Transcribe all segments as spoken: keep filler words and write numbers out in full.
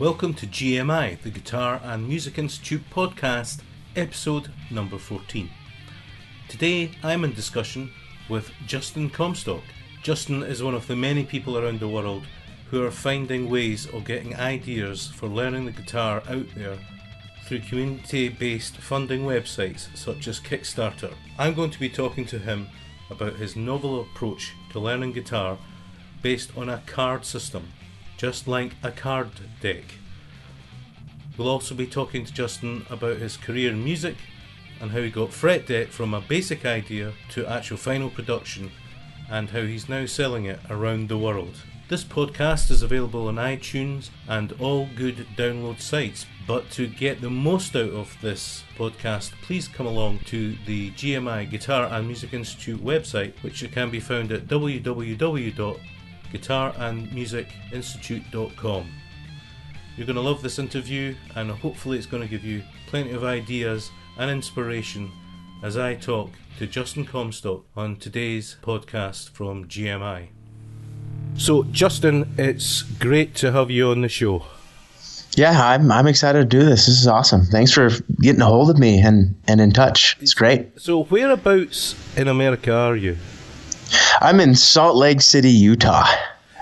Welcome to G M I, the Guitar and Music Institute podcast, episode number fourteen. Today I'm in discussion with Justin Comstock. Justin is one of the many people around the world who are finding ways of getting ideas for learning the guitar out there through community-based funding websites such as Kickstarter. I'm going to be talking to him about his novel approach to learning guitar based on a card system, just like a card deck. We'll also be talking to Justin about his career in music and how he got Fret Deck from a basic idea to actual final production and how he's now selling it around the world. This podcast is available on iTunes and all good download sites, but to get the most out of this podcast, please come along to the G M I Guitar and Music Institute website, which can be found at w w w dot guitar and music institute dot com. You're going to love this interview, and hopefully it's going to give you plenty of ideas and inspiration as I talk to Justin Comstock on today's podcast from G M I. So Justin, it's great to have you on the show. Yeah, I'm I'm excited to do this. This is awesome. Thanks for getting a hold of me and, and in touch. It's great. So whereabouts in America are you? I'm in Salt Lake City, Utah.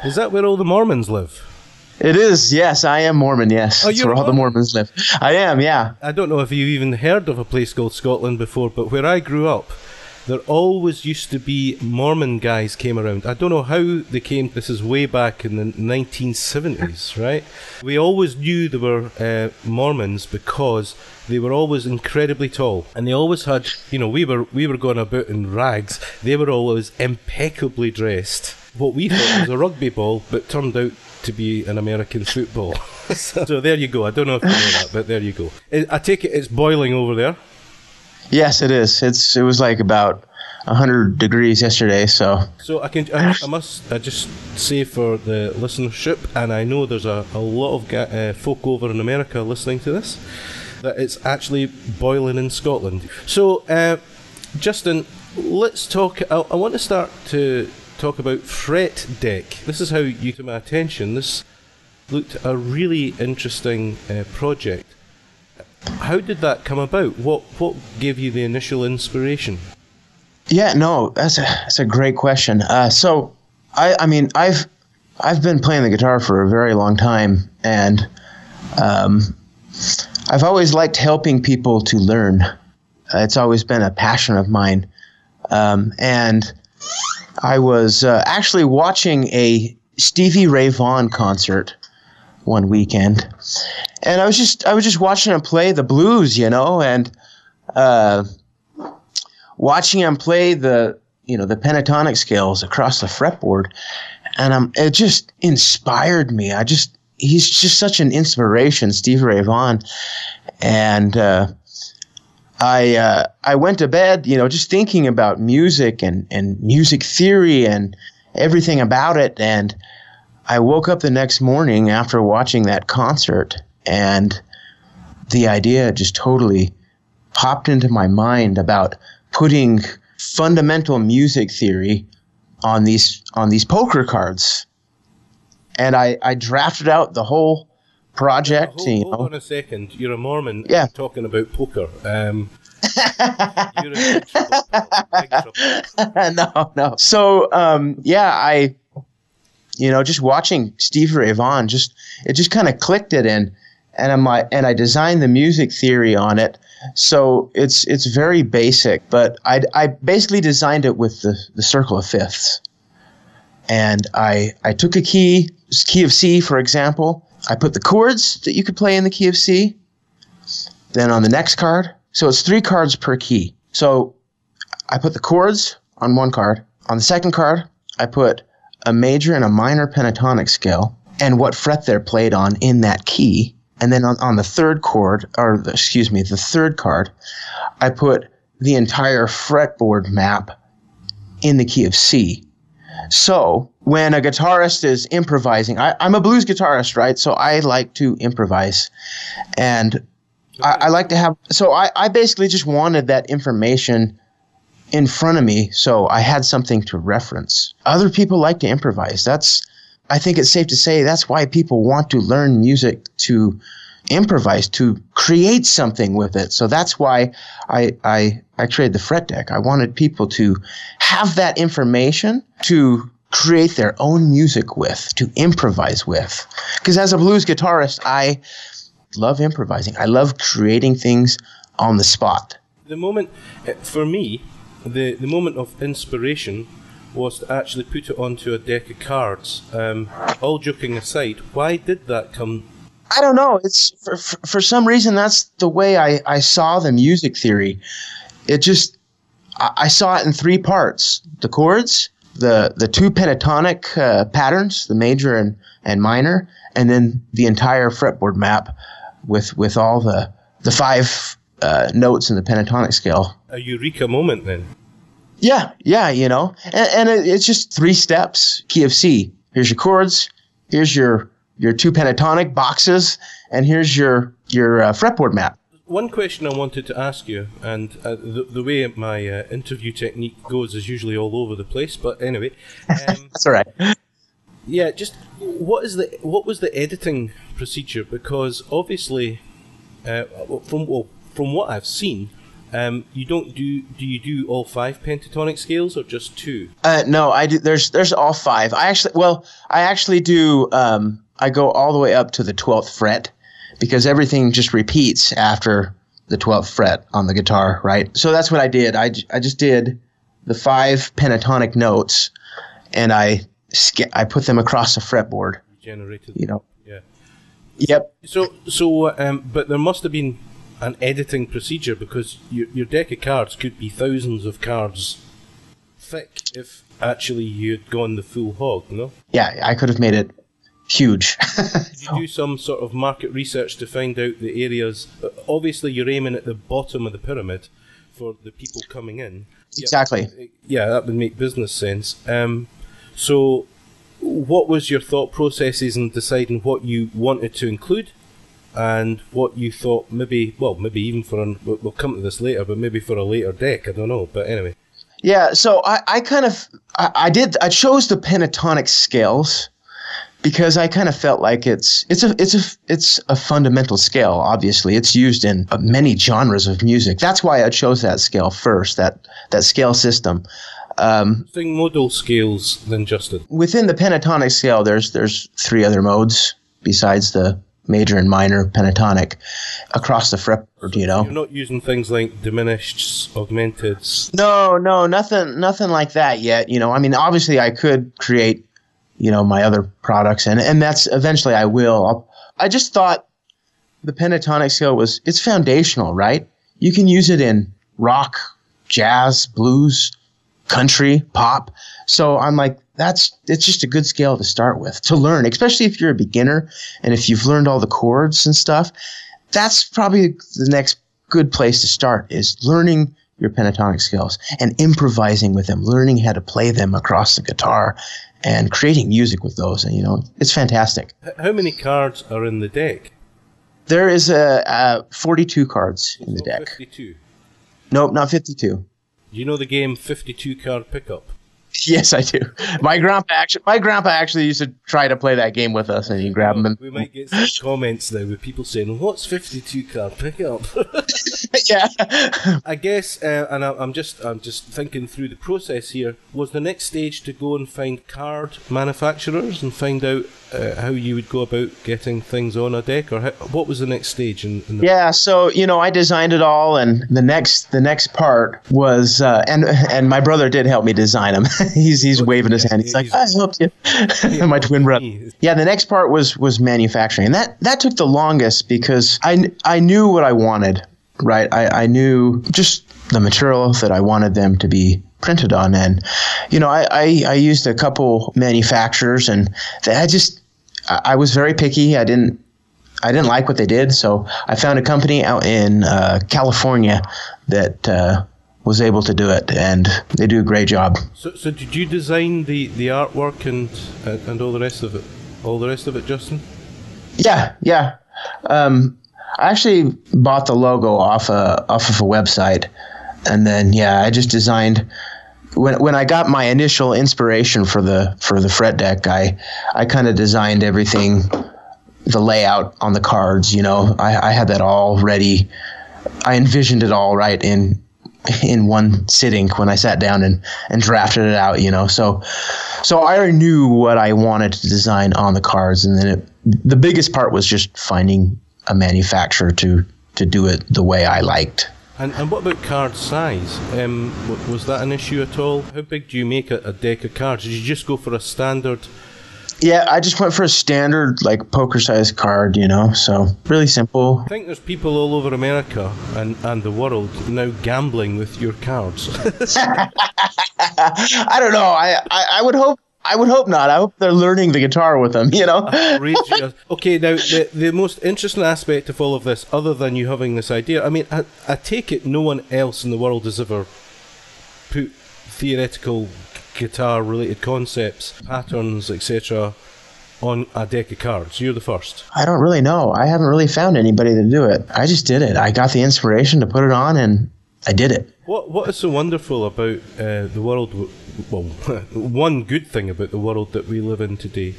Is that where all the Mormons live? It is, yes. I am Mormon, yes. Oh, that's where Mormon? All the Mormons live. I am, yeah. I don't know if you even heard of a place called Scotland before, but where I grew up, there always used to be Mormon guys came around. I don't know how they came. This is way back in the nineteen seventies, right? We always knew they were uh, Mormons because they were always incredibly tall, and they always had, you know, we were we were going about in rags. They were always impeccably dressed. What we thought was a rugby ball, but turned out to be an American football. So there you go. I don't know if you know that, but there you go. I take it it's boiling over there. Yes, it is. It's it was like about one hundred degrees yesterday, so. So I can I, I must I just say for the listenership, and I know there's a, a lot of ga- uh, folk over in America listening to this, that it's actually boiling in Scotland. So, uh, Justin, let's talk. I, I want to start to talk about Fret Deck. This is how you took my attention. This looked a really interesting uh, project. How did that come about? What what gave you the initial inspiration? Yeah, no, that's a that's a great question. Uh, so, I I mean I've I've been playing the guitar for a very long time, and um, I've always liked helping people to learn. Uh, it's always been a passion of mine, um, and I was uh, actually watching a Stevie Ray Vaughan concert one weekend, and I was just I was just watching him play the blues, you know, and uh, watching him play the you know the pentatonic scales across the fretboard, and um, it just inspired me. I just he's just such an inspiration, Stevie Ray Vaughan, and uh, I uh, I went to bed, you know, just thinking about music and and music theory and everything about it, and I woke up the next morning after watching that concert, and the idea just totally popped into my mind about putting fundamental music theory on these on these poker cards. And I, I drafted out the whole project. Hold, you know. Hold on a second. You're a Mormon. Yeah. Talking about poker. Um, you're a big trouble. Big trouble. No, no. So, um, yeah, I... You know, just watching Stevie Ray Vaughan, just it just kind of clicked it in, and I'm like, and I designed the music theory on it, so it's it's very basic, but I, I basically designed it with the, the circle of fifths, and I I took a key key of C, for example. I put the chords that you could play in the key of C, then on the next card, so it's three cards per key. So I put the chords on one card. On the second card, I put a major and a minor pentatonic scale, and what fret they're played on in that key. And then on, on the third chord, or the, excuse me, the third card, I put the entire fretboard map in the key of C. So when a guitarist is improvising, I, I'm a blues guitarist, right? So I like to improvise. And I, I like to have, so I, I basically just wanted that information in front of me, so I had something to reference. Other people like to improvise. That's I think it's safe to say that's why people want to learn music, to improvise, to create something with it. So that's why I, I, I created the Fret Deck. I wanted people to have that information to create their own music with, to improvise with. Because as a blues guitarist, I love improvising. I love creating things on the spot. The moment, for me, the, the moment of inspiration was to actually put it onto a deck of cards. Um, all joking aside, why did that come? I don't know. It's for, for, for some reason, that's the way I, I saw the music theory. It just, I, I saw it in three parts. The chords, the, the two pentatonic uh, patterns, the major and, and minor, and then the entire fretboard map with, with all the, the five uh, notes in the pentatonic scale. A eureka moment then. Yeah, yeah, you know, and, and it, it's just three steps, key of C. Here's your chords, here's your your two pentatonic boxes, and here's your your uh, fretboard map. One question I wanted to ask you, and uh, the, the way my uh, interview technique goes is usually all over the place, but anyway, um, that's all right. Yeah, just what is the what was the editing procedure? Because obviously, uh, from well, from what I've seen. Um, you don't do, do you do all five pentatonic scales or just two? Uh, no, I do, there's, there's all five. I actually, well, I actually do, um, I go all the way up to the twelfth fret because everything just repeats after the twelfth fret on the guitar, right? So that's what I did. I, I just did the five pentatonic notes and I, I put them across the fretboard. Generated. You know? Yeah. Yep. So, so, um, but there must have been an editing procedure because your, your deck of cards could be thousands of cards thick if actually you had gone the full hog, you know? Yeah, I could have made it huge. Did you do some sort of market research to find out the areas? Obviously, you're aiming at the bottom of the pyramid for the people coming in. Exactly. Yeah, yeah, that would make business sense. Um, so what was your thought processes in deciding what you wanted to include? And what you thought maybe, well, maybe even for, an, we'll come to this later, but maybe for a later deck, I don't know, but anyway. Yeah, so I, I kind of, I, I did, I chose the pentatonic scales because I kind of felt like it's, it's a, it's a, it's a fundamental scale, obviously. It's used in many genres of music. That's why I chose that scale first, that, that scale system. Um, Using modal scales then, Justin? Within the pentatonic scale, there's, there's three other modes besides the major and minor pentatonic across the fretboard, you know. You're not using things like diminished, augmented. No, no, nothing, nothing like that yet. You know, I mean, obviously, I could create, you know, my other products, and and that's eventually I will. I'll, I just thought the pentatonic scale was it's foundational, right? You can use it in rock, jazz, blues, country, pop. So I'm like, that's it's just a good scale to start with, to learn, especially if you're a beginner and if you've learned all the chords and stuff. That's probably the next good place to start is learning your pentatonic scales and improvising with them, learning how to play them across the guitar and creating music with those. And, you know, it's fantastic. How many cards are in the deck? There is a, a forty-two cards in the deck. fifty-two? Nope, not fifty-two. You know the game fifty-two card pickup? Yes, I do. My grandpa actually, my grandpa actually used to try to play that game with us, and he'd grab them. And we might get some comments now with people saying, "What's fifty-two card pickup?" Yeah, I guess. Uh, and I, I'm just, I'm just thinking through the process here. Was the next stage to go and find card manufacturers and find out uh, how you would go about getting things on a deck, or how, what was the next stage? In, in the yeah, so you know, I designed it all, and the next, the next part was, uh, and and my brother did help me design them. he's he's waving his hand. He's like, I helped you. My twin brother. Yeah, the next part was was manufacturing. And that, that took the longest because I, I knew what I wanted, right? I, I knew just the material that I wanted them to be printed on. And, you know, I, I, I used a couple manufacturers and I just, I was very picky. I didn't, I didn't like what they did. So I found a company out in uh, California that, uh, was able to do it, and they do a great job. So, so did you design the, the artwork and uh, and all the rest of it? All the rest of it, Justin? Yeah, yeah. Um, I actually bought the logo off a off of a website, and then yeah, I just designed when when I got my initial inspiration for the for the Fret Deck, I I kind of designed everything, the layout on the cards. You know, I, I had that all ready. I envisioned it all right in in one sitting when I sat down and, and drafted it out. You know, so so I already knew what I wanted to design on the cards, and then it, the biggest part was just finding a manufacturer to to do it the way I liked. And, and what about card size? Um, was that an issue at all? How big do you make a, a deck of cards? Did you just go for a standard? Yeah, I just went for a standard, like, poker-sized card, you know, so really simple. I think there's people all over America and, and the world now gambling with your cards. I don't know. I, I, I would hope I would hope not. I hope they're learning the guitar with them, you know? Okay, now, the, the most interesting aspect of all of this, other than you having this idea, I mean, I, I take it no one else in the world has ever put theoretical guitar-related concepts, patterns, et cetera, on a deck of cards. You're the first. I don't really know. I haven't really found anybody to do it. I just did it. I got the inspiration to put it on, and I did it. What What is so wonderful about uh, the world? W- well, one good thing about the world that we live in today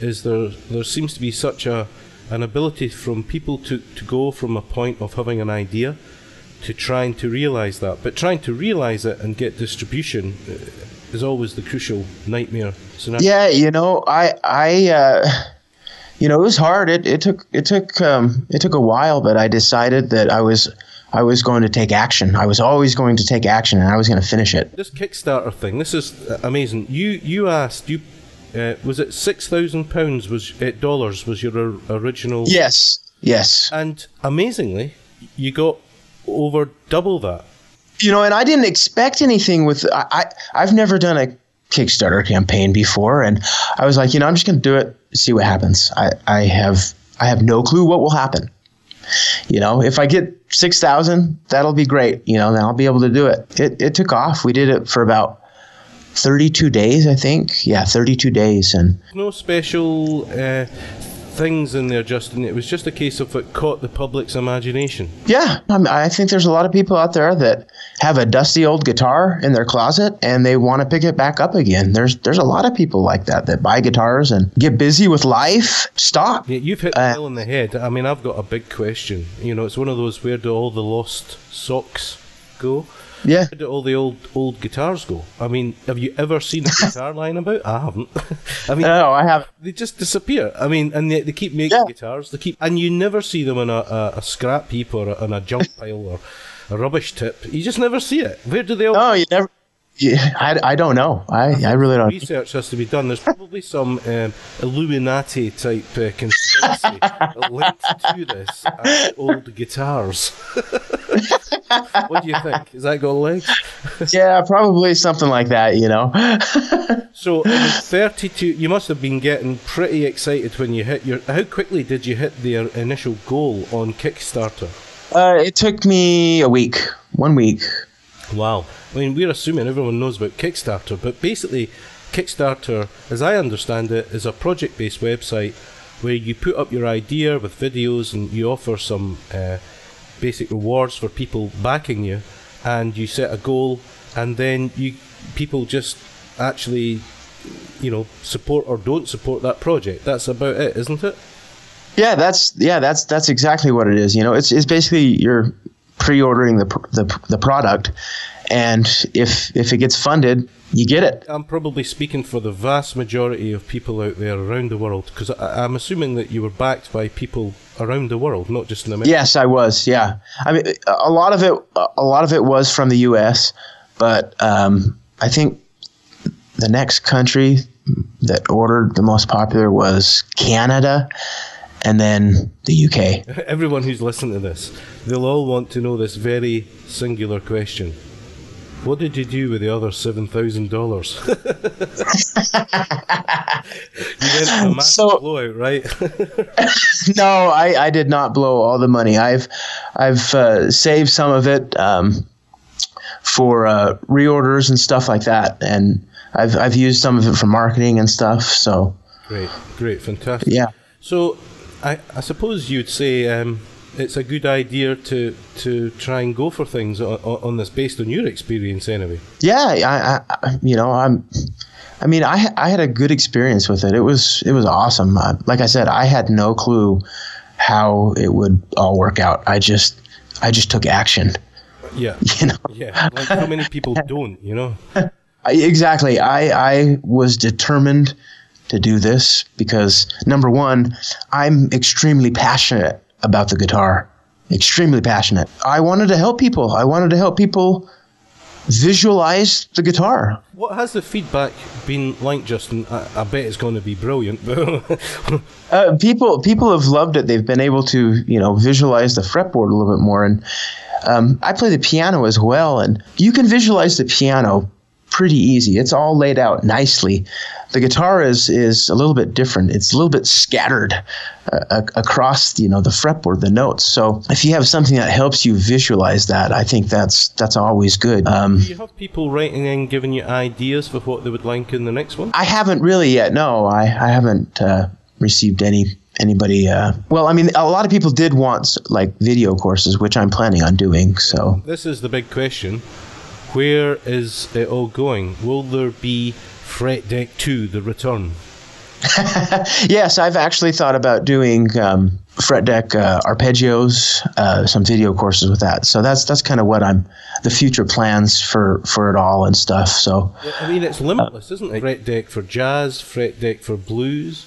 is there there seems to be such a an ability from people to, to go from a point of having an idea to trying to realise that. But trying to realise it and get distribution is always the crucial nightmare scenario. Yeah, you know, I I uh, you know, it was hard. It it took it took um, it took a while, but I decided that I was. I was going to take action. I was always going to take action, and I was going to finish it. This Kickstarter thing, this is amazing. You you asked, you uh, was it six thousand pounds, was it dollars, was your original... Yes, yes. And amazingly, you got over double that. You know, and I didn't expect anything with... I, I, I've never done a Kickstarter campaign before, and I was like, you know, I'm just going to do it, see what happens. I, I have I have no clue what will happen. You know, if I get six thousand, that'll be great. You know, then I'll be able to do it. It it took off. We did it for about thirty-two days, I think. Yeah, thirty-two days. And no special uh, things in there, Justin. It was just a case of it caught the public's imagination. Yeah, I mean, I think there's a lot of people out there that have a dusty old guitar in their closet and they want to pick it back up again. There's there's a lot of people like that that buy guitars and get busy with life. Stop. Yeah, you've hit the nail uh, on the head. I mean, I've got a big question. You know, it's one of those, where do all the lost socks go? Yeah. Where did all the old old guitars go? I mean, have you ever seen a guitar lying about? I haven't. I mean, no, I haven't. They just disappear. I mean, and they, they keep making yeah. guitars. They keep, and you never see them in a, a, a scrap heap or a, in a junk pile or a rubbish tip. You just never see it. Where do they all? Oh, no, you never. You, I, I don't know. I, I really don't. Research has to be done. There's probably some um, Illuminati type uh, conspiracy linked to this and old guitars. What do you think? Is that got legs? Yeah, probably something like that, you know. So, it was thirty-two, you must have been getting pretty excited when you hit your... How quickly did you hit the initial goal on Kickstarter? Uh, it took me a week. One week. Wow. I mean, we're assuming everyone knows about Kickstarter, but basically, Kickstarter, as I understand it, is a project-based website where you put up your idea with videos and you offer some... Uh, basic rewards for people backing you, and you set a goal, and then you people just actually, you know, support or don't support that project. That's about it, isn't it? Yeah, that's yeah, that's that's exactly what it is. You know, it's it's basically you're pre-ordering the the the product, and if if it gets funded, you get it. I'm probably speaking for the vast majority of people out there around the world, because I'm assuming that you were backed by people around the world, not just in America. Yes, I was. Yeah, I mean, a lot of it, a lot of it was from the U S, but um, I think the next country that ordered the most popular was Canada, and then the U K. Everyone who's listened to this, they'll all want to know this very singular question. What did you do with the other seven thousand dollars? You went for a massive so, blowout, right? No, I, I did not blow all the money. I've I've uh, saved some of it um, for uh, reorders and stuff like that, and I've I've used some of it for marketing and stuff. So great, great, fantastic. Yeah. So I I suppose you'd say um, it's a good idea to to try and go for things on, on this, based on your experience anyway. Yeah, I, I you know I'm. I mean, I I had a good experience with it. It was it was awesome. Uh, like I said, I had no clue how it would all work out. I just I just took action. Yeah. You know? Yeah. Like how many people don't, you know? I, exactly. I I was determined to do this because, number one, I'm extremely passionate about the guitar. Extremely passionate. I wanted to help people. I wanted to help people visualize the guitar. What has the feedback been like, Justin? I, I bet it's going to be brilliant. uh, people people have loved it. They've been able to, you know, visualize the fretboard a little bit more. And um, I play the piano as well, and you can visualize the piano pretty easy. It's all laid out nicely. The guitar is is a little bit different. It's a little bit scattered uh, across, you know, the fretboard, the notes. So if you have something that helps you visualize that, I think that's that's always good. Um, Do you have people writing in, giving you ideas for what they would like in the next one? I haven't really yet. No, I I haven't uh, received any anybody. Uh, well, I mean, a lot of people did want like video courses, which I'm planning on doing. So this is the big question. Where is it all going? Will there be Fret Deck two, The Return? Yes, I've actually thought about doing um, Fret Deck uh, arpeggios, uh, some video courses with that. So that's that's kind of what I'm, the future plans for, for it all and stuff. So I mean, it's limitless, uh, isn't it? Fret Deck for jazz, Fret Deck for blues.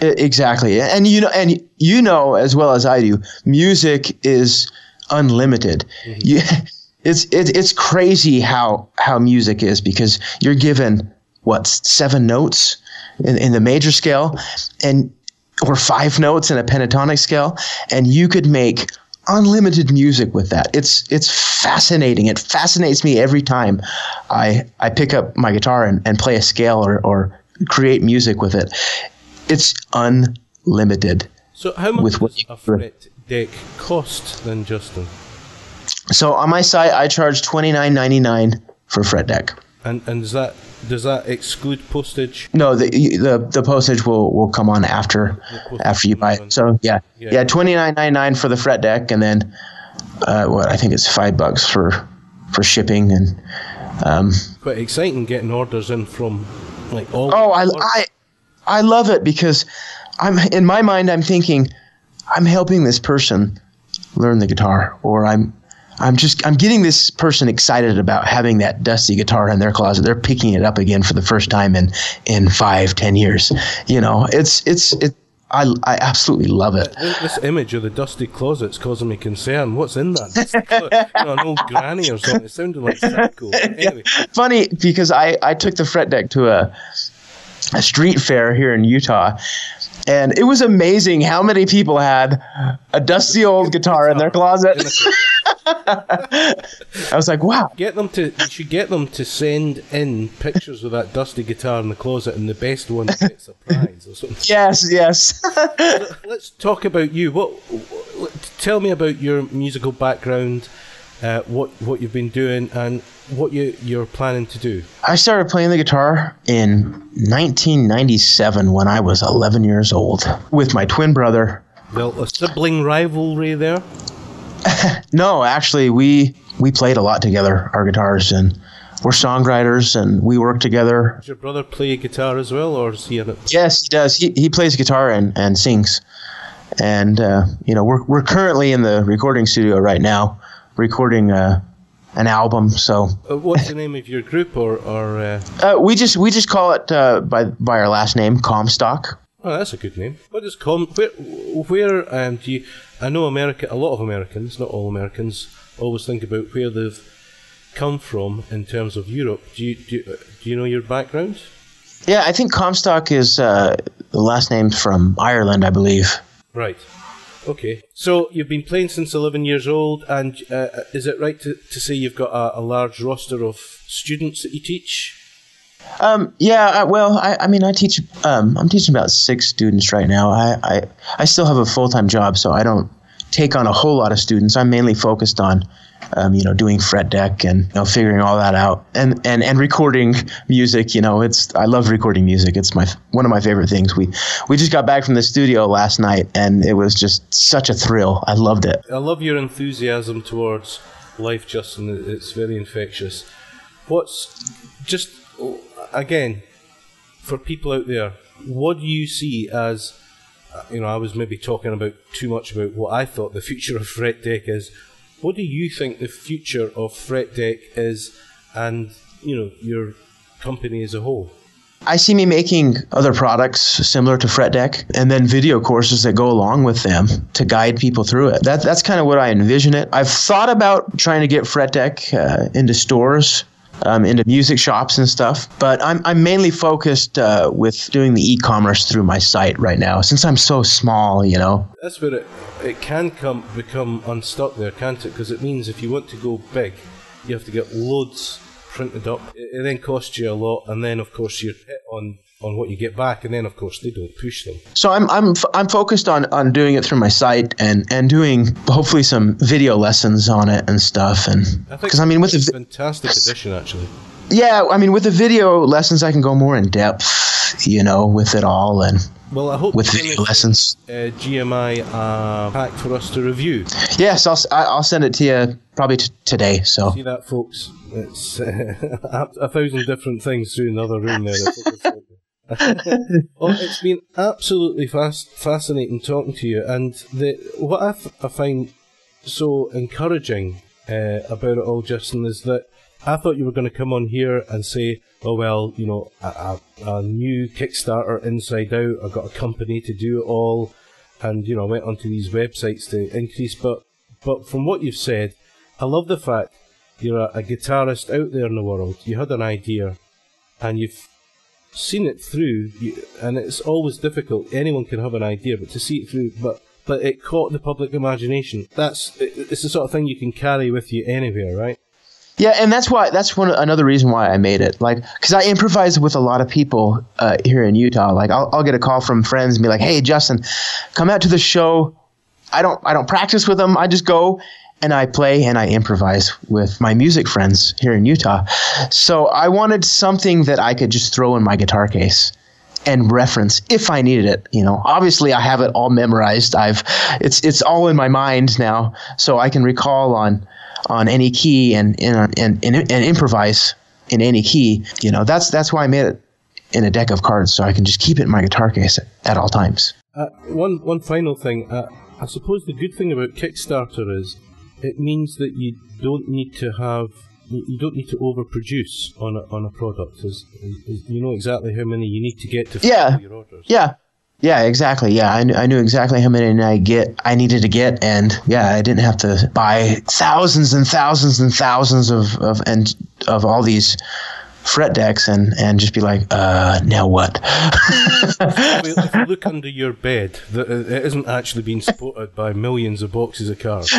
Exactly, and you know, and you know as well as I do, music is unlimited. Mm-hmm. You. It's it, it's crazy how, how music is, because you're given, what, seven notes in, in the major scale, and or five notes in a pentatonic scale, and you could make unlimited music with that. It's it's fascinating. It fascinates me every time I I pick up my guitar and, and play a scale or, or create music with it. It's unlimited. So how much does a Fret Deck cost then, Justin? So on my site, I charge twenty-nine ninety-nine for Fret Deck. And and does that does that exclude postage? No, the the, the postage will, will come on after after you buy it. So yeah, yeah, yeah twenty-nine ninety-nine for the Fret Deck, and then uh, what I think it's five bucks for for shipping and. Um, Quite exciting getting orders in from like all. Oh, I, I I love it because I'm in my mind I'm thinking I'm helping this person learn the guitar, or I'm. I'm just I'm getting this person excited about having that dusty guitar in their closet. They're picking it up again for the first time in in five, ten years. You know, it's it's it. I I absolutely love it. This image of the dusty closet's causing me concern. What's in that dusty closet? You know, an old granny or something. It sounded like psycho. Anyway. Funny because I I took the Fret Deck to a a street fair here in Utah. And it was amazing how many people had a dusty old guitar in their closet. I was like, wow. Get them to, you should get them to send in pictures of that dusty guitar in the closet, and the best one gets a prize or something. Yes, yes. Let's talk about you. What? Tell me about your musical background, uh, what, what you've been doing, and what you, you're planning to do. I started playing the guitar in nineteen ninety-seven when I was eleven years old with my twin brother. Well, a sibling rivalry there? No, actually, we we played a lot together, our guitars, and we're songwriters, and we work together. Does your brother play guitar as well, or is he in it? Yes, he does. He, he plays guitar and, and sings. And, uh, you know, we're, we're currently in the recording studio right now, recording uh an album. So uh, what's the name of your group, or, or uh... Uh, we just we just call it uh, by by our last name, Comstock. Oh, that's a good name. What is Com? Where, where um, do you? I know America. A lot of Americans, not all Americans, always think about where they've come from in terms of Europe. Do you do? You, do you know your background? Yeah, I think Comstock is uh, the last name from Ireland, I believe. Right. Okay, so you've been playing since eleven years old, and uh, is it right to, to say you've got a, a large roster of students that you teach? Um, yeah, I, well, I, I mean, I teach. Um, I'm teaching about six students right now. I, I, I still have a full-time job, so I don't take on a whole lot of students. I'm mainly focused on um, you know, doing Fret Deck and, you know, figuring all that out and, and, and recording music. You know, it's, I love recording music. It's my, one of my favorite things. We, we just got back from the studio last night and it was just such a thrill. I loved it. I love your enthusiasm towards life, Justin. It's very infectious. What's just, again, for people out there, what do you see as, you know, I was maybe talking about too much about what I thought the future of Fret Deck is. What do you think the future of Fret Deck is and, you know, your company as a whole? I see me making other products similar to Fret Deck and then video courses that go along with them to guide people through it. That, that's kind of what I envision it. I've thought about trying to get Fret Deck uh, into stores. Um, into music shops and stuff. But I'm I'm mainly focused uh, with doing the e-commerce through my site right now, since I'm so small, you know. That's where it, it can come become unstuck there, can't it? Because it means if you want to go big, you have to get loads printed up. It, it then costs you a lot, and then, of course, you're hit on... on what you get back, and then of course they don't push them. So I'm I'm f- I'm focused on, on doing it through my site and, and doing hopefully some video lessons on it and stuff. And because I, I mean with the fantastic addition actually. Yeah, I mean with the video lessons I can go more in depth, you know, with it all and. Well, I hope with video lessons. A G M I uh, pack for us to review. Yes, I'll I'll send it to you probably t- today. So see that, folks. It's uh, a thousand different things through another room there. Well, it's been absolutely fast, fascinating talking to you, and the, what I, f- I find so encouraging uh, about it all, Justin, is that I thought you were going to come on here and say, oh well, you know, a, a, a new Kickstarter inside out, I got a company to do it all, and you know, I went onto these websites to increase, but, but from what you've said, I love the fact you're a, a guitarist out there in the world, you had an idea, and you've seen it through, and it's always difficult. Anyone can have an idea, but to see it through, but but it caught the public imagination. That's it, it's the sort of thing you can carry with you anywhere, right? Yeah, and that's why that's one another reason why I made it. Like, because I improvise with a lot of people uh, here in Utah. Like, I'll I'll get a call from friends and be like, "Hey, Justin, come out to the show." I don't I don't practice with them. I just go. And I play and I improvise with my music friends here in Utah. So I wanted something that I could just throw in my guitar case and reference if I needed it. You know, obviously I have it all memorized. I've it's it's all in my mind now, so I can recall on on any key and and and, and, and improvise in any key. You know, that's that's why I made it in a deck of cards, so I can just keep it in my guitar case at, at all times. Uh, one one final thing. Uh, I suppose the good thing about Kickstarter is. It means that you don't need to have, you don't need to overproduce on a, on a product. It's, it's, you know exactly how many you need to get to fill yeah. your orders. Yeah, yeah, exactly. Yeah, I knew, I knew exactly how many I get. I needed to get, and yeah, I didn't have to buy thousands and thousands and thousands of of and of all these Fret Decks and, and just be like, uh, now what? If you look under your bed, it isn't actually being supported by millions of boxes of cards.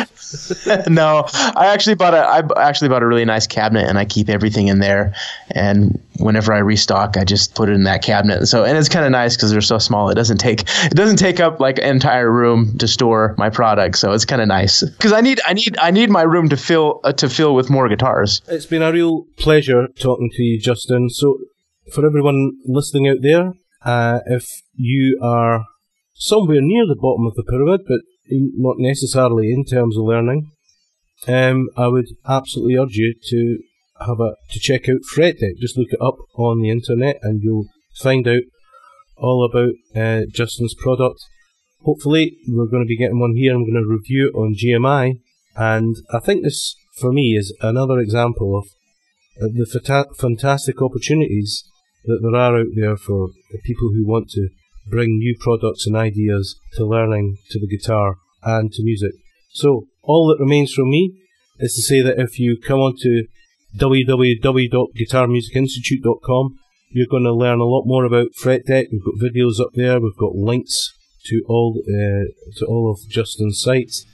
No, I actually bought a I actually bought a really nice cabinet, and I keep everything in there. And whenever I restock, I just put it in that cabinet. So, and it's kind of nice because they're so small. It doesn't take it doesn't take up like an entire room to store my products. So it's kind of nice because I need I need I need my room to fill uh, to fill with more guitars. It's been a real pleasure talking to you, Justin. So for everyone listening out there, uh, if you are somewhere near the bottom of the pyramid, but in, not necessarily in terms of learning, um, I would absolutely urge you to have a to check out Fret Deck. Just look it up on the internet and you'll find out all about uh, Justin's product. Hopefully we're going to be getting one here. I'm going to review it on G M I, and I think this for me is another example of the fata- fantastic opportunities that there are out there for the people who want to bring new products and ideas to learning, to the guitar and to music. So all that remains from me is to say that if you come on to w w w dot guitar music institute dot com, you're going to learn a lot more about Fret Deck. We've got videos up there, we've got links to all uh, to all of Justin's sites.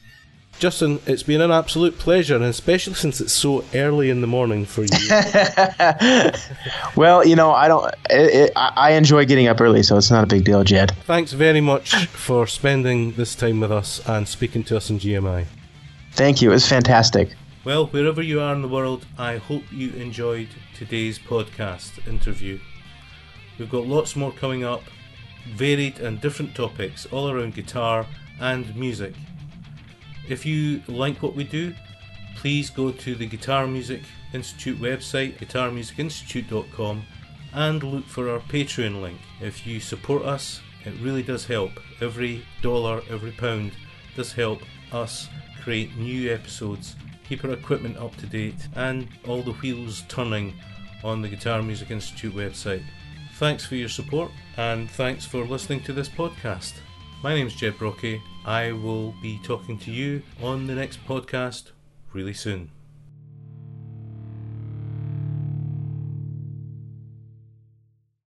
Justin, it's been an absolute pleasure, and especially since it's so early in the morning for you. Well, you know, I don't. It, it, I enjoy getting up early, so it's not a big deal, Jed. Thanks very much for spending this time with us and speaking to us in G M I. Thank you. It was fantastic. Well, wherever you are in the world, I hope you enjoyed today's podcast interview. We've got lots more coming up, varied and different topics all around guitar and music. If you like what we do, please go to the Guitar Music Institute website, guitar music institute dot com, and look for our Patreon link. If you support us, it really does help. Every dollar, every pound does help us create new episodes, keep our equipment up to date, and all the wheels turning on the Guitar Music Institute website. Thanks for your support, and thanks for listening to this podcast. My name's Jeb Brockie. I will be talking to you on the next podcast really soon.